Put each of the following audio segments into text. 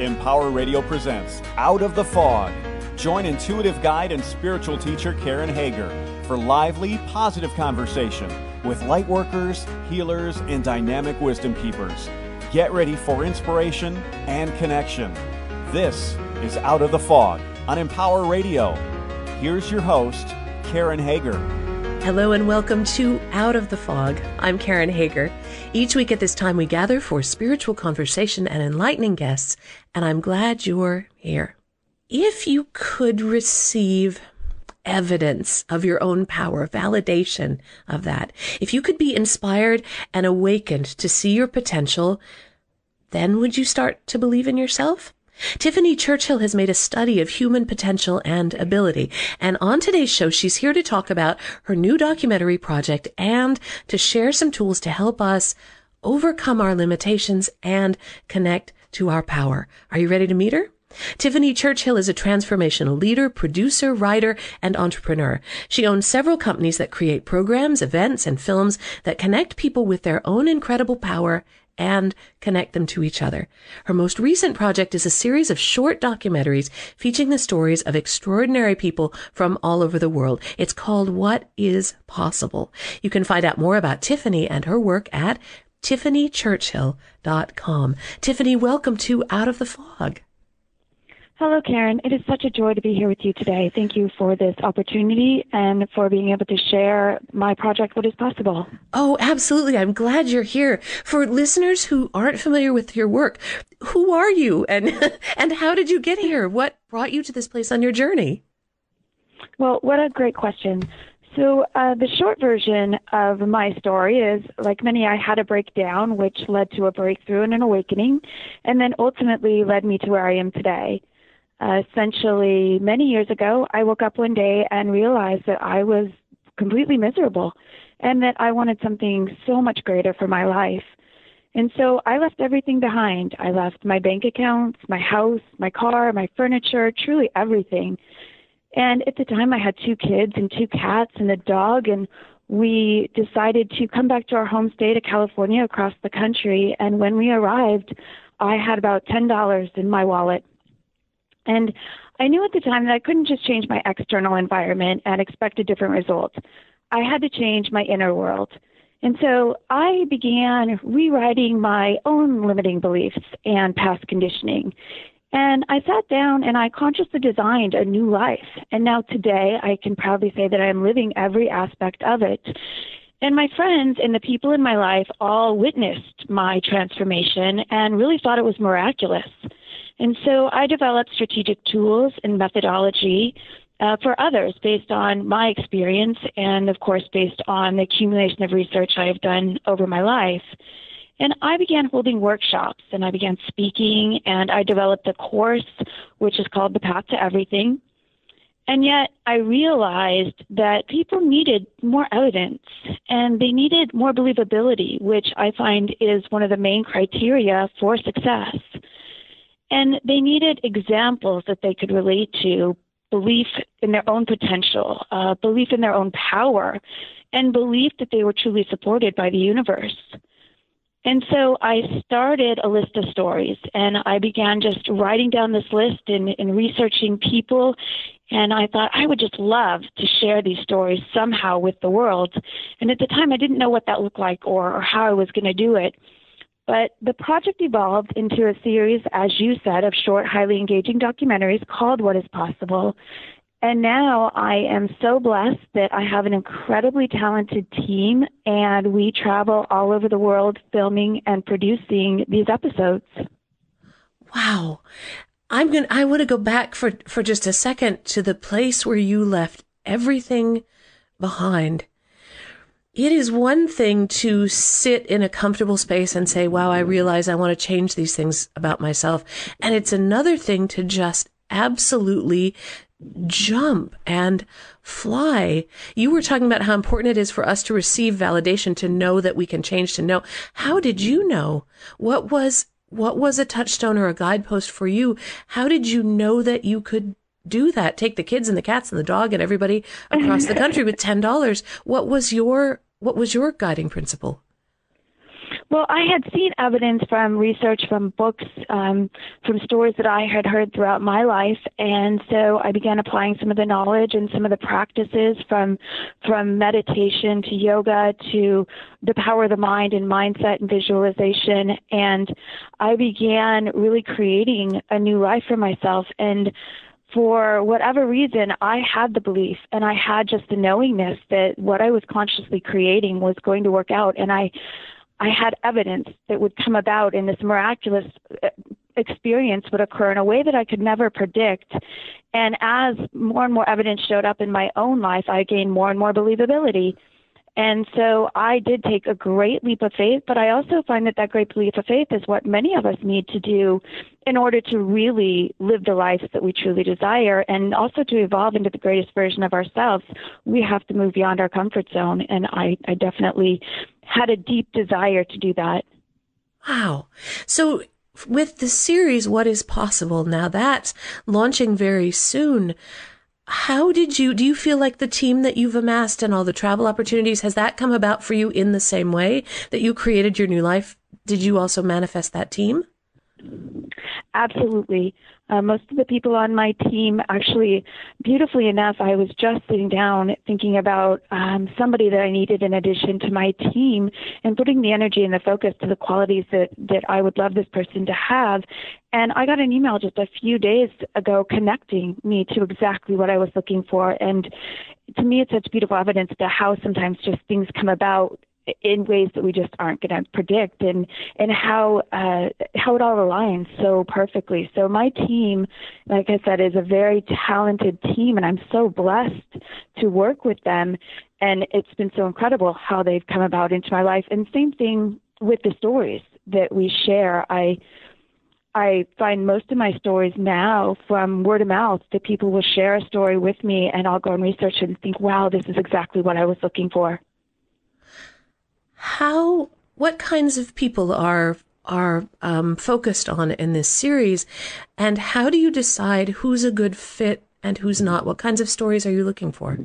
Empower Radio presents Out of the Fog. Join intuitive guide and spiritual teacher Karen Hager for lively, positive conversation with lightworkers, healers, and dynamic wisdom keepers. Get ready for inspiration and connection. This is Out of the Fog on Empower Radio. Here's your host, Karen Hager. Hello and welcome to Out of the Fog. I'm Karen Hager. Each week at this time we gather for spiritual conversation and enlightening guests, and I'm glad you're here. If you could receive evidence of your own power, validation of that, if you could be inspired and awakened to see your potential, then would you start to believe in yourself? Tiffani Churchill has made a study of human potential and ability, and on today's show, she's here to talk about her new documentary project and to share some tools to help us overcome our limitations and connect to our power. Are you ready to meet her? Tiffani Churchill is a transformational leader, producer, writer, and entrepreneur. She owns several companies that create programs, events, and films that connect people with their own incredible power and connect them to each other. Her most recent project is a series of short documentaries featuring the stories of extraordinary people from all over the world. It's called What is Possible. You can find out more about Tiffani and her work at tiffanichurchill.com. Tiffani, welcome to Out of the Fog. Hello, Karen. It is such a joy to be here with you today. Thank you for this opportunity and for being able to share my project, What is Possible. Oh, absolutely. I'm glad you're here. For listeners who aren't familiar with your work, who are you and how did you get here? What brought you to this place on your journey? Well, what a great question. So the short version of my story is, like many, I had a breakdown, which led to a breakthrough and an awakening, and then ultimately led me to where I am today. Essentially, many years ago, I woke up one day and realized that I was completely miserable and that I wanted something so much greater for my life. And so I left everything behind. I left my bank accounts, my house, my car, my furniture, truly everything. And at the time, I had 2 kids and 2 cats and a dog, and we decided to come back to our home state of California across the country. And when we arrived, I had about $10 in my wallet. And I knew at the time that I couldn't just change my external environment and expect a different result. I had to change my inner world. And so I began rewriting my own limiting beliefs and past conditioning. And I sat down and I consciously designed a new life. And now today I can proudly say that I'm living every aspect of it. And my friends and the people in my life all witnessed my transformation and really thought it was miraculous. And so I developed strategic tools and methodology for others based on my experience and, of course, based on the accumulation of research I have done over my life. And I began holding workshops, and I began speaking, and I developed a course, which is called The Path to Everything. And yet I realized that people needed more evidence, and they needed more believability, which I find is one of the main criteria for success. And they needed examples that they could relate to, belief in their own potential, belief in their own power, and belief that they were truly supported by the universe. And so I started a list of stories, and I began just writing down this list and researching people, and I thought I would just love to share these stories somehow with the world. And at the time, I didn't know what that looked like or how I was going to do it. But the project evolved into a series, as you said, of short, highly engaging documentaries called What is Possible. And now I am so blessed that I have an incredibly talented team, and we travel all over the world filming and producing these episodes. Wow. I want to go back for just a second to the place where you left everything behind. It is one thing to sit in a comfortable space and say, wow, I realize I want to change these things about myself. And it's another thing to just absolutely jump and fly. You were talking about how important it is for us to receive validation, to know that we can change, to know. How did you know? What was a touchstone or a guidepost for you? How did you know that you could do that? Take the kids and the cats and the dog and everybody across the country with $10. What was your guiding principle? Well, I had seen evidence from research, from books, from stories that I had heard throughout my life, and so I began applying some of the knowledge and some of the practices from meditation to yoga to the power of the mind and mindset and visualization, and I began really creating a new life for myself. And for whatever reason, I had the belief and I had just the knowingness that what I was consciously creating was going to work out, and I had evidence that would come about, and this miraculous experience would occur in a way that I could never predict. And as more and more evidence showed up in my own life, I gained more and more believability. And so I did take a great leap of faith, but I also find that that great leap of faith is what many of us need to do in order to really live the lives that we truly desire, and also to evolve into the greatest version of ourselves. We have to move beyond our comfort zone, and I definitely had a deep desire to do that. Wow. So with the series, What is Possible? Now that's launching very soon. How did you, do you feel like the team that you've amassed and all the travel opportunities, has that come about for you in the same way that you created your new life? Did you also manifest that team? Absolutely. Most of the people on my team, actually, beautifully enough, I was just sitting down thinking about somebody that I needed in addition to my team, and putting the energy and the focus to the qualities that I would love this person to have. And I got an email just a few days ago connecting me to exactly what I was looking for. And to me, it's such beautiful evidence to how sometimes just things come about in ways that we just aren't going to predict, and how it all aligns so perfectly. So my team, like I said, is a very talented team, and I'm so blessed to work with them. And it's been so incredible how they've come about into my life. And same thing with the stories that we share. I find most of my stories now from word of mouth, that people will share a story with me, and I'll go and research and think, wow, this is exactly what I was looking for. What kinds of people are focused on in this series, and how do you decide who's a good fit and who's not? What kinds of stories are you looking for?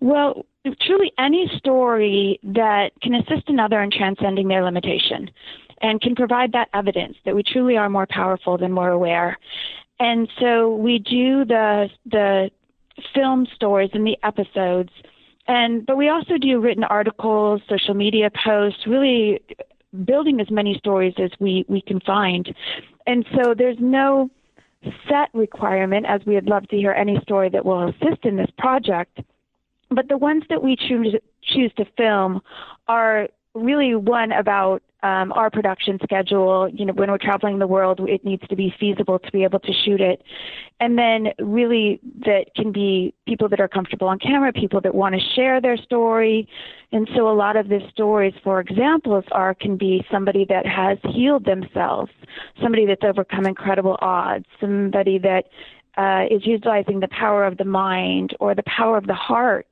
Well, truly any story that can assist another in transcending their limitation and can provide that evidence that we truly are more powerful than we're aware. And so we do the film stories and the episodes. But we also do written articles, social media posts, really building as many stories as we can find. And so there's no set requirement, as we would love to hear any story that will assist in this project. But the ones that we choose to film are really one about our production schedule. You know, when we're traveling the world, it needs to be feasible to be able to shoot it. And then really that can be people that are comfortable on camera, people that want to share their story. And so a lot of the stories, for examples, can be somebody that has healed themselves, somebody that's overcome incredible odds, somebody that is utilizing the power of the mind or the power of the heart,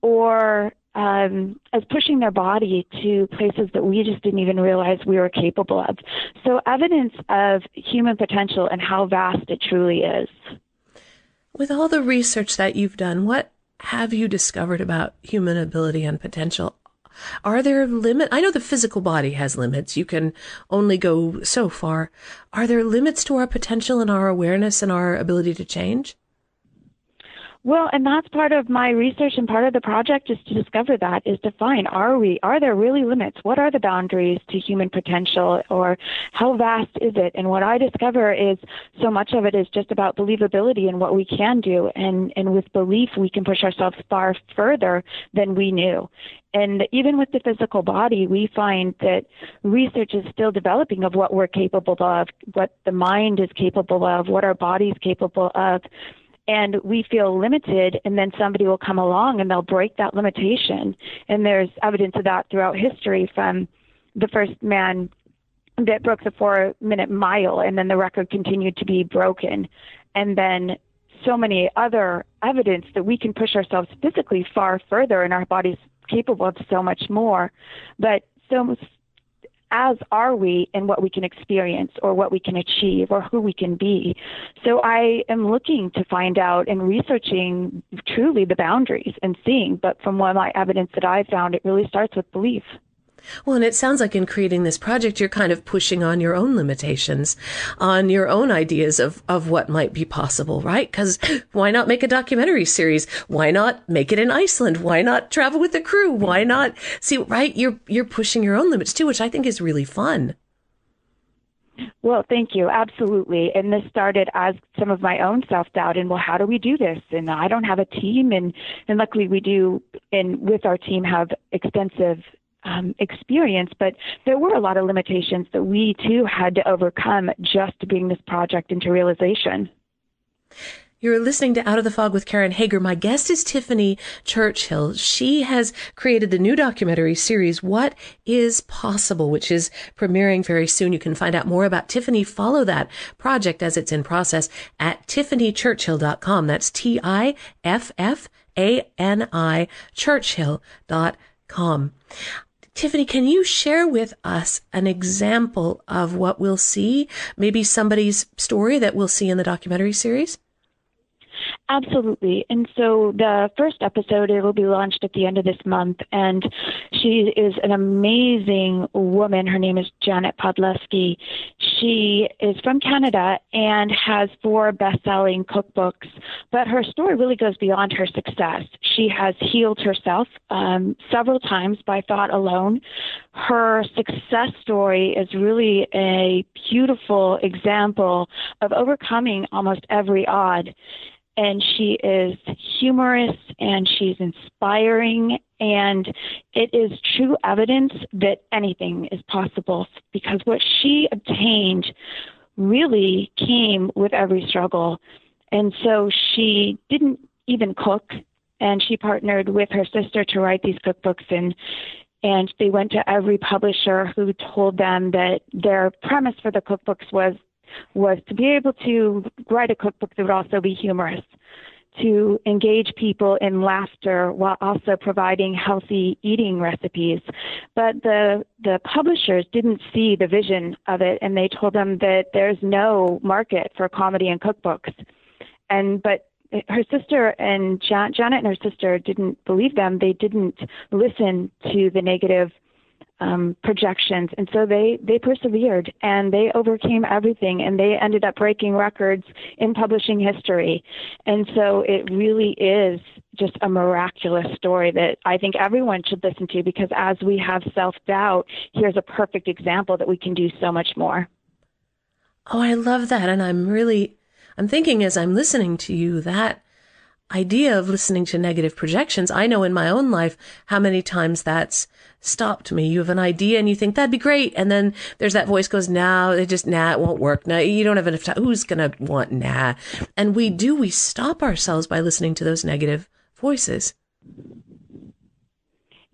or as pushing their body to places that we just didn't even realize we were capable of. So evidence of human potential and how vast it truly is. With all the research that you've done, what have you discovered about human ability and potential? Are there limits? I know the physical body has limits. You can only go so far. Are there limits to our potential and our awareness and our ability to change? Well, and that's part of my research, and part of the project is to discover that, is to find, are there really limits? What are the boundaries to human potential, or how vast is it? And what I discover is so much of it is just about believability and what we can do. And with belief, we can push ourselves far further than we knew. And even with the physical body, we find that research is still developing of what we're capable of, what the mind is capable of, what our body is capable of. And we feel limited, and then somebody will come along and they'll break that limitation. And there's evidence of that throughout history, from the first man that broke the 4-minute mile, and then the record continued to be broken. And then so many other evidence that we can push ourselves physically far further, and our body's capable of so much more. But so as are we in what we can experience, or what we can achieve, or who we can be. So I am looking to find out and researching truly the boundaries and seeing, but from what my evidence that I found, it really starts with belief. Well, and it sounds like in creating this project, you're kind of pushing on your own limitations, on your own ideas of what might be possible, right? Because why not make a documentary series? Why not make it in Iceland? Why not travel with the crew? Why not see, right? You're pushing your own limits too, which I think is really fun. Well, thank you. Absolutely. And this started as some of my own self-doubt and, well, how do we do this? And I don't have a team. And luckily we do. And with our team have extensive experience, but there were a lot of limitations that we too had to overcome just to bring this project into realization. You're listening to Out of the Fog with Karen Hager. My guest is Tiffani Churchill. She has created the new documentary series, What is Possible, which is premiering very soon. You can find out more about Tiffani. Follow that project as it's in process at tiffanichurchill.com. That's Tiffani Churchill.com. Tiffani, can you share with us an example of what we'll see, maybe somebody's story that we'll see in the documentary series? Absolutely. And so the first episode, it will be launched at the end of this month. And she is an amazing woman. Her name is Janet Podlewski. She is from Canada and has 4 best-selling cookbooks. But her story really goes beyond her success. She has healed herself several times by thought alone. Her success story is really a beautiful example of overcoming almost every odd. And she is humorous and she's inspiring, and it is true evidence that anything is possible, because what she obtained really came with every struggle. And so she didn't even cook, and she partnered with her sister to write these cookbooks, and they went to every publisher who told them that their premise for the cookbooks was to be able to write a cookbook that would also be humorous, to engage people in laughter while also providing healthy eating recipes. But the publishers didn't see the vision of it, and they told them that there's no market for comedy and cookbooks. But her sister and Janet and her sister didn't believe them. They didn't listen to the negative projections. And so they persevered, and they overcame everything, and they ended up breaking records in publishing history. And so it really is just a miraculous story that I think everyone should listen to, because as we have self-doubt, here's a perfect example that we can do so much more. Oh, I love that. And I'm thinking as I'm listening to you that idea of listening to negative projections. I know in my own life how many times that's stopped me. You have an idea and you think that'd be great, and then there's that voice goes, it won't work. No, you don't have enough time. Who's gonna want nah? And we stop ourselves by listening to those negative voices.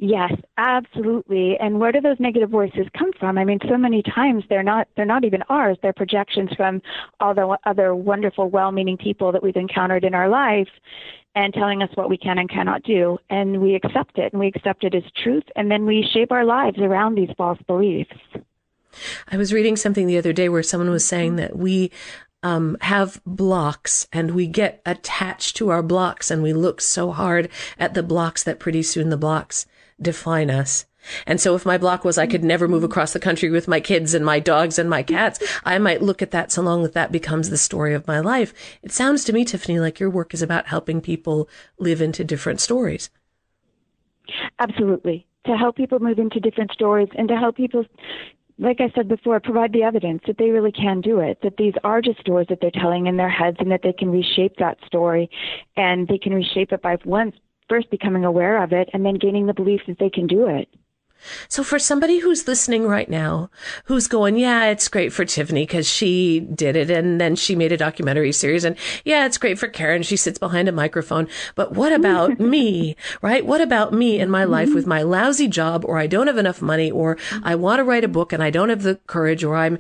Yes, absolutely. And where do those negative voices come from? I mean, so many times they're not even ours. They're projections from all the other wonderful, well-meaning people that we've encountered in our life, and telling us what we can and cannot do. And we accept it, as truth. And then we shape our lives around these false beliefs. I was reading something the other day where someone was saying that we have blocks, and we get attached to our blocks, and we look so hard at the blocks that pretty soon the blocks define us. And so if my block was I could never move across the country with my kids and my dogs and my cats, I might look at that so long that that becomes the story of my life. It sounds to me, Tiffani, like your work is about helping people live into different stories. Absolutely. To help people move into different stories, and to help people, like I said before, provide the evidence that they really can do it, that these are just stories that they're telling in their heads, and that they can reshape that story, and they can reshape it by first becoming aware of it, and then gaining the belief that they can do it. So for somebody who's listening right now, who's going, yeah, it's great for Tiffani because she did it, and then she made a documentary series, and yeah, it's great for Karen, she sits behind a microphone, but what about me, right? What about me in my life with my lousy job, or I don't have enough money, or I want to write a book and I don't have the courage, or I'm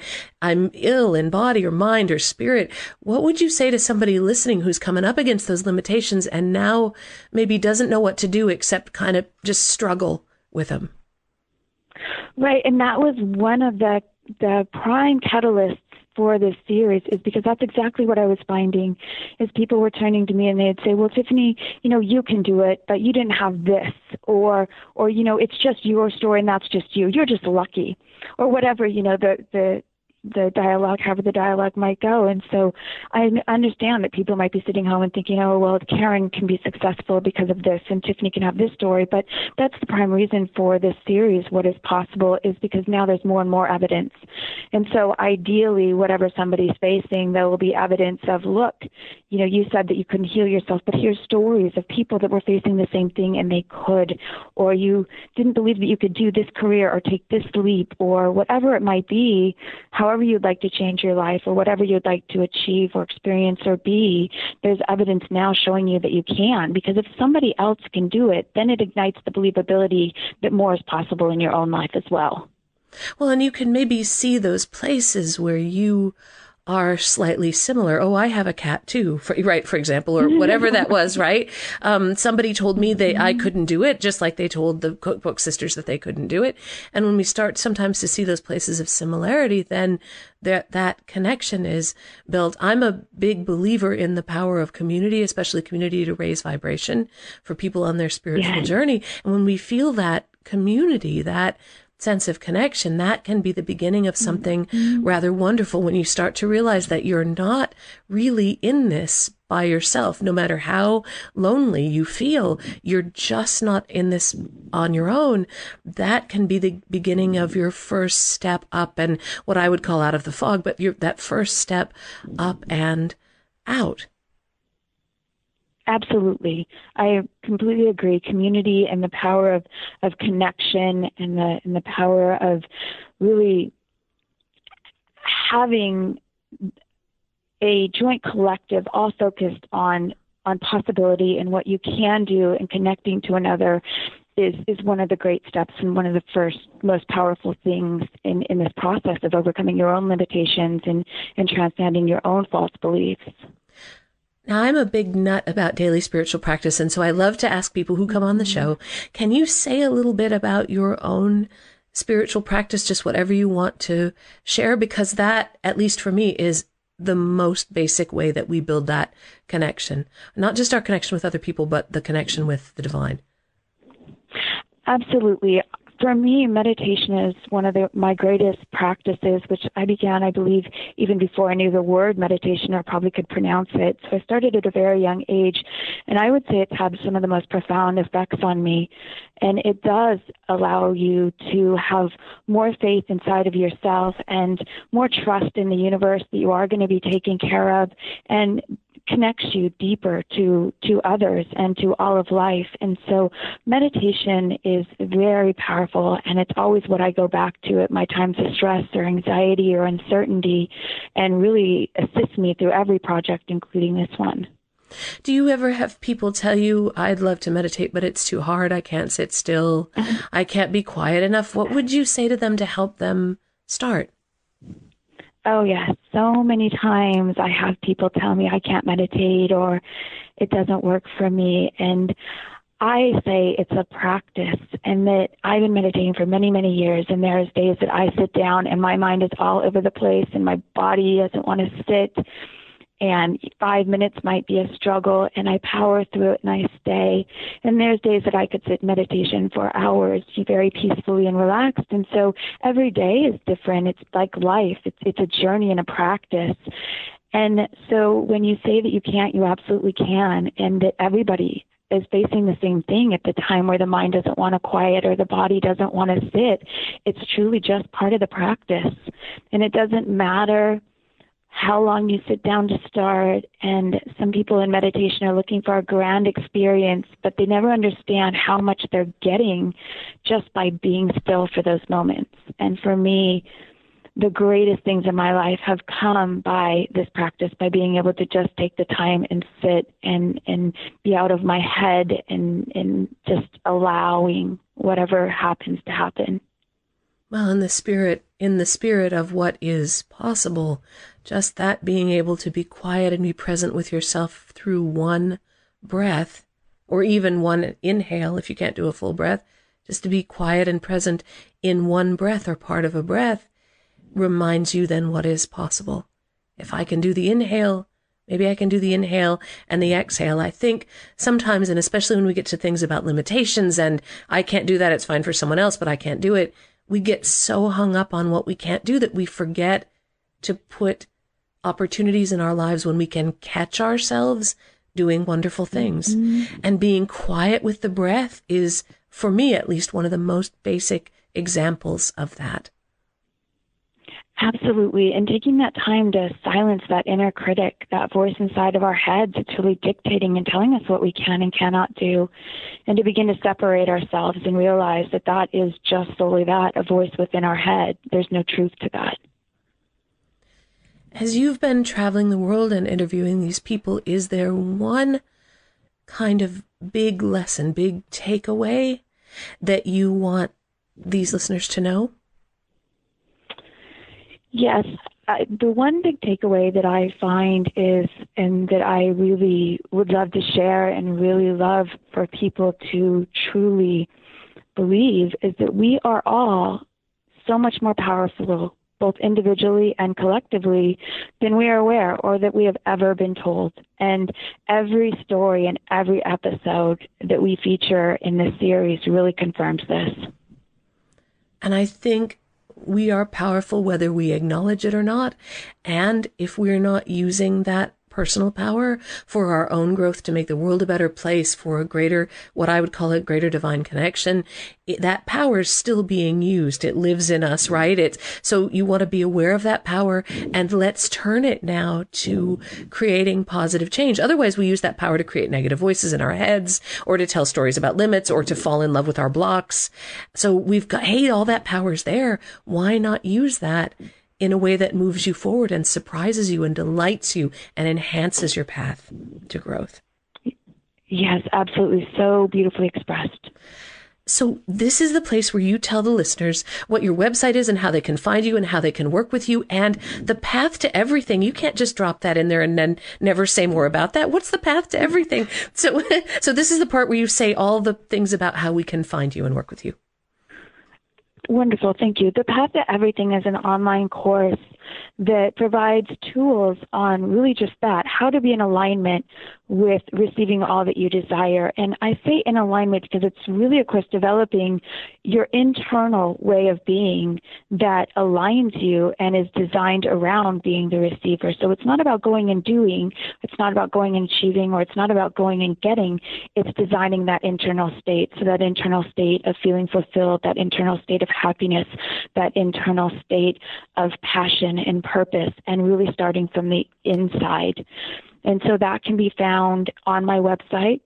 ill in body or mind or spirit? What would you say to somebody listening who's coming up against those limitations and now maybe doesn't know what to do except kind of just struggle with them? Right. And that was one of the prime catalysts for this series is because that's exactly what I was finding, is people were turning to me and they'd say, well, Tiffani, you can do it, but you didn't have this, or it's just your story and that's just you. You're just lucky, or whatever, the dialogue, however the dialogue might go. And so I understand that people might be sitting home and thinking, oh, well, Karen can be successful because of this, and Tiffani can have this story. But that's the prime reason for this series, What is Possible, is because now there's more and more evidence. And so ideally, whatever somebody's facing, there will be evidence of, look, you said that you couldn't heal yourself, but here's stories of people that were facing the same thing and they could, or you didn't believe that you could do this career or take this leap or whatever it might be, however you'd like to change your life or whatever you'd like to achieve or experience or be, there's evidence now showing you that you can. Because if somebody else can do it, then it ignites the believability that more is possible in your own life as well. Well, and you can maybe see those places where you are slightly similar. Oh, I have a cat too, right? For example, or whatever that was, right? Somebody told me I couldn't do it, just like they told the Cookbook Sisters that they couldn't do it. And when we start sometimes to see those places of similarity, then that connection is built. I'm a big believer in the power of community, especially community to raise vibration for people on their spiritual journey. And when we feel that community, that sense of connection, that can be the beginning of something rather wonderful, when you start to realize that you're not really in this by yourself. No matter how lonely you feel, you're just not in this on your own. That can be the beginning of your first step up, and what I would call out of the fog, but that first step up and out. Absolutely. I completely agree. Community and the power of connection and the power of really having a joint collective all focused on possibility and what you can do, and connecting to another is one of the great steps and one of the first most powerful things in this process of overcoming your own limitations and transcending your own false beliefs. Now, I'm a big nut about daily spiritual practice, and so I love to ask people who come on the show, can you say a little bit about your own spiritual practice, just whatever you want to share? Because that, at least for me, is the most basic way that we build that connection. Not just our connection with other people, but the connection with the divine. Absolutely. For me, meditation is one of my greatest practices, which I began, I believe, even before I knew the word meditation or probably could pronounce it. So I started at a very young age, and I would say it's had some of the most profound effects on me. And it does allow you to have more faith inside of yourself and more trust in the universe that you are going to be taken care of, and connects you deeper to others and to all of life. And so meditation is very powerful, and it's always what I go back to at my times of stress or anxiety or uncertainty, and really assists me through every project, including this one. Do you ever have people tell you, I'd love to meditate, but it's too hard, I can't sit still, I can't be quiet enough? What would you say to them to help them start? Oh, yes. So many times I have people tell me I can't meditate or it doesn't work for me. And I say it's a practice, and that I've been meditating for many, many years. And there's days that I sit down and my mind is all over the place and my body doesn't want to sit. And 5 minutes might be a struggle, and I power through it and I stay. And there's days that I could sit meditation for hours, very peacefully and relaxed. And so every day is different. It's like life. It's a journey and a practice. And so when you say that you can't, you absolutely can, and that everybody is facing the same thing at the time where the mind doesn't want to quiet or the body doesn't want to sit. It's truly just part of the practice. And it doesn't matter how long you sit down to start. And some people in meditation are looking for a grand experience, but they never understand how much they're getting just by being still for those moments. And for me, the greatest things in my life have come by this practice, by being able to just take the time and sit and be out of my head and just allowing whatever happens to happen. Well, in the spirit of what is possible, just that being able to be quiet and be present with yourself through one breath, or even one inhale if you can't do a full breath, just to be quiet and present in one breath or part of a breath reminds you then what is possible. If I can do the inhale, maybe I can do the inhale and the exhale. I think sometimes, and especially when we get to things about limitations and I can't do that, it's fine for someone else, but I can't do it. We get so hung up on what we can't do that we forget to put opportunities in our lives when we can catch ourselves doing wonderful things. Mm-hmm. And being quiet with the breath is, for me at least, one of the most basic examples of that. Absolutely. And taking that time to silence that inner critic, that voice inside of our heads that's really dictating and telling us what we can and cannot do, and to begin to separate ourselves and realize that that is just solely that, a voice within our head. There's no truth to that. As you've been traveling the world and interviewing these people, is there one kind of big lesson, big takeaway that you want these listeners to know? Yes. The one big takeaway that I find is, and that I really would love to share and really love for people to truly believe, is that we are all so much more powerful, both individually and collectively, than we are aware or that we have ever been told. And every story and every episode that we feature in this series really confirms this. And I think we are powerful whether we acknowledge it or not. And if we're not using that personal power for our own growth to make the world a better place, for a greater, what I would call a greater divine connection, that power is still being used. It lives in us, right? So you want to be aware of that power, and let's turn it now to creating positive change. Otherwise, we use that power to create negative voices in our heads, or to tell stories about limits, or to fall in love with our blocks. So we've got, hey, all that power's there. Why not use that in a way that moves you forward and surprises you and delights you and enhances your path to growth? Yes, absolutely. So beautifully expressed. So this is the place where you tell the listeners what your website is and how they can find you and how they can work with you, and the path to everything. You can't just drop that in there and then never say more about that. What's the path to everything? So this is the part where you say all the things about how we can find you and work with you. Wonderful. Thank you. The Path to Everything is an online course that provides tools on really just that, how to be in alignment with receiving all that you desire. And I say in alignment because it's really, of course, developing your internal way of being that aligns you and is designed around being the receiver. So it's not about going and doing, it's not about going and achieving, or it's not about going and getting. It's designing that internal state. So that internal state of feeling fulfilled, that internal state of happiness, that internal state of passion and purpose, and really starting from the inside. And so that can be found on my website,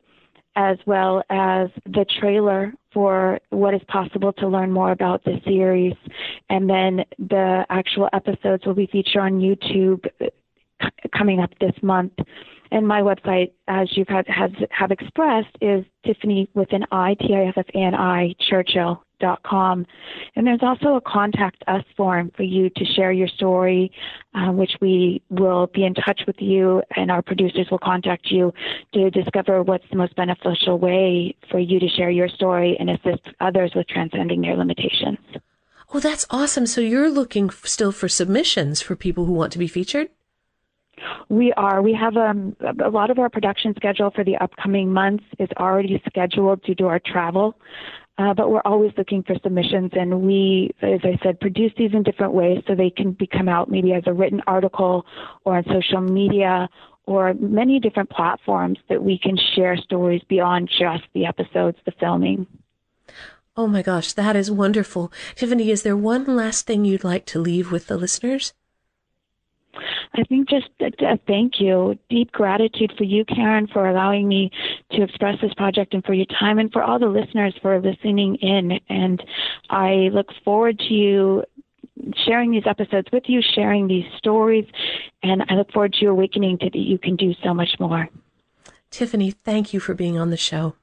as well as the trailer for What is Possible to learn more about the series. And then the actual episodes will be featured on YouTube coming up this month. And my website, as you've have expressed, is Tiffani with an I, Tiffani Churchill.com. And there's also a contact us form for you to share your story, which we will be in touch with you, and our producers will contact you to discover what's the most beneficial way for you to share your story and assist others with transcending their limitations. Oh, that's awesome. So you're looking still for submissions for people who want to be featured? We are. We have a lot of our production schedule for the upcoming months is already scheduled due to our travel, but we're always looking for submissions. And we, as I said, produce these in different ways so they can come out maybe as a written article or on social media or many different platforms that we can share stories beyond just the episodes, the filming. Oh, my gosh, that is wonderful. Tiffani, is there one last thing you'd like to leave with the listeners? I think just a thank you, deep gratitude for you, Karen, for allowing me to express this project and for your time, and for all the listeners for listening in. And I look forward to you sharing these episodes with you, sharing these stories, and I look forward to your awakening to that you can do so much more. Tiffani, thank you for being on the show.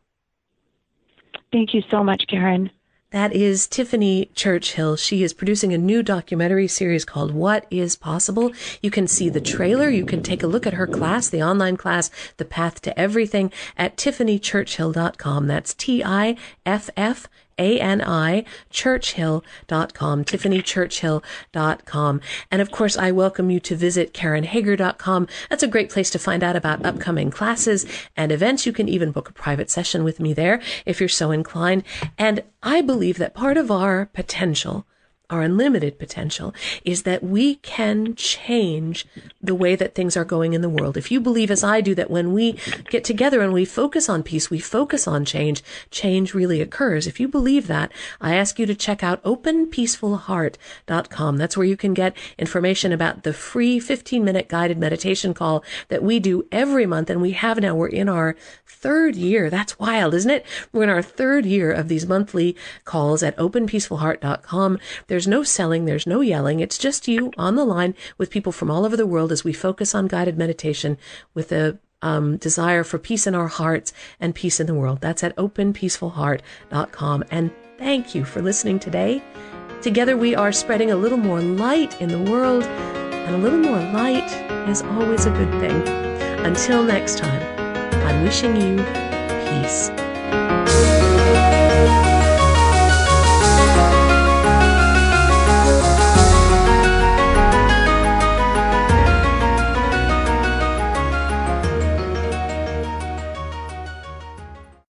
Thank you so much, Karen. That is Tiffani Churchill. She is producing a new documentary series called What is Possible. You can see the trailer. You can take a look at her class, the online class, The Path to Everything, at tiffanichurchill.com. That's T-I-F-F TiffaniChurchill.com, TiffaniChurchill.com. And of course, I welcome you to visit KarenHager.com. That's a great place to find out about upcoming classes and events. You can even book a private session with me there if you're so inclined. And I believe that part of our potential, our unlimited potential, is that we can change the way that things are going in the world. If you believe, as I do, that when we get together and we focus on peace, we focus on change, change really occurs. If you believe that, I ask you to check out openpeacefulheart.com. That's where you can get information about the free 15-minute guided meditation call that we do every month. And we have now, we're in our third year. That's wild, isn't it? We're in our third year of these monthly calls at openpeacefulheart.com. There's no selling. There's no yelling. It's just you on the line with people from all over the world as we focus on guided meditation with a desire for peace in our hearts and peace in the world. That's at openpeacefulheart.com. And thank you for listening today. Together we are spreading a little more light in the world, and a little more light is always a good thing. Until next time, I'm wishing you peace.